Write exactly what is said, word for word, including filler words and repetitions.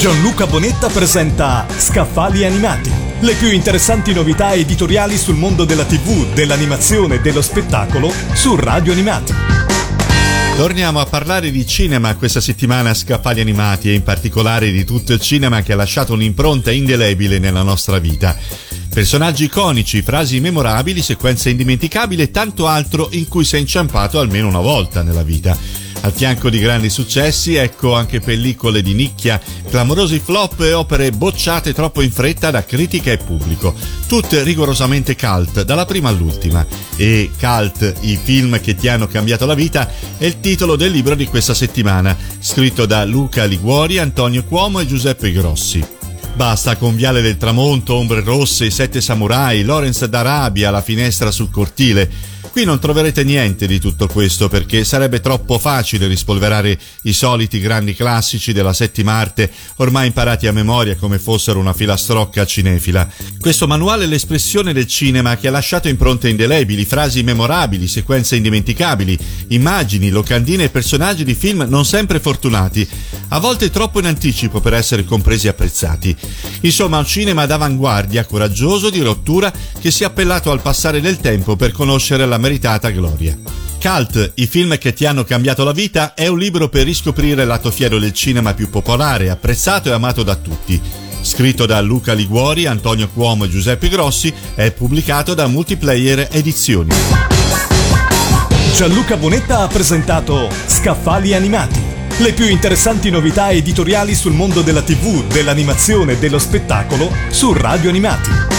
Gianluca Bonetta presenta Scaffali animati, le più interessanti novità editoriali sul mondo della tivù, dell'animazione e dello spettacolo su Radio Animati. Torniamo a parlare di cinema questa settimana a Scaffali Animati e in particolare di tutto il cinema che ha lasciato un'impronta indelebile nella nostra vita. Personaggi iconici, frasi memorabili, sequenze indimenticabili e tanto altro in cui sei inciampato almeno una volta nella vita. Al fianco di grandi successi, ecco anche pellicole di nicchia, clamorosi flop e opere bocciate troppo in fretta da critica e pubblico. Tutte rigorosamente cult, dalla prima all'ultima. E cult, i film che ti hanno cambiato la vita, è il titolo del libro di questa settimana, scritto da Luca Liguori, Antonio Cuomo e Giuseppe Grossi. Basta con Viale del Tramonto, Ombre Rosse, I Sette Samurai, Lawrence d'Arabia, La Finestra sul Cortile. Qui non troverete niente di tutto questo perché sarebbe troppo facile rispolverare i soliti grandi classici della settima arte, ormai imparati a memoria come fossero una filastrocca cinefila. Questo manuale è l'espressione del cinema che ha lasciato impronte indelebili, frasi memorabili, sequenze indimenticabili, immagini, locandine e personaggi di film non sempre fortunati, a volte troppo in anticipo per essere compresi e apprezzati. Insomma, un cinema d'avanguardia, coraggioso, di rottura, che si è appellato al passare del tempo per conoscere la meritata gloria. Cult, i film che ti hanno cambiato la vita, è un libro per riscoprire il lato fiero del cinema più popolare, apprezzato e amato da tutti. Scritto da Luca Liguori, Antonio Cuomo e Giuseppe Grossi, è pubblicato da Multiplayer Edizioni. Gianluca Bonetta ha presentato Scaffali animati, le più interessanti novità editoriali sul mondo della tivù, dell'animazione e dello spettacolo su Radio Animati.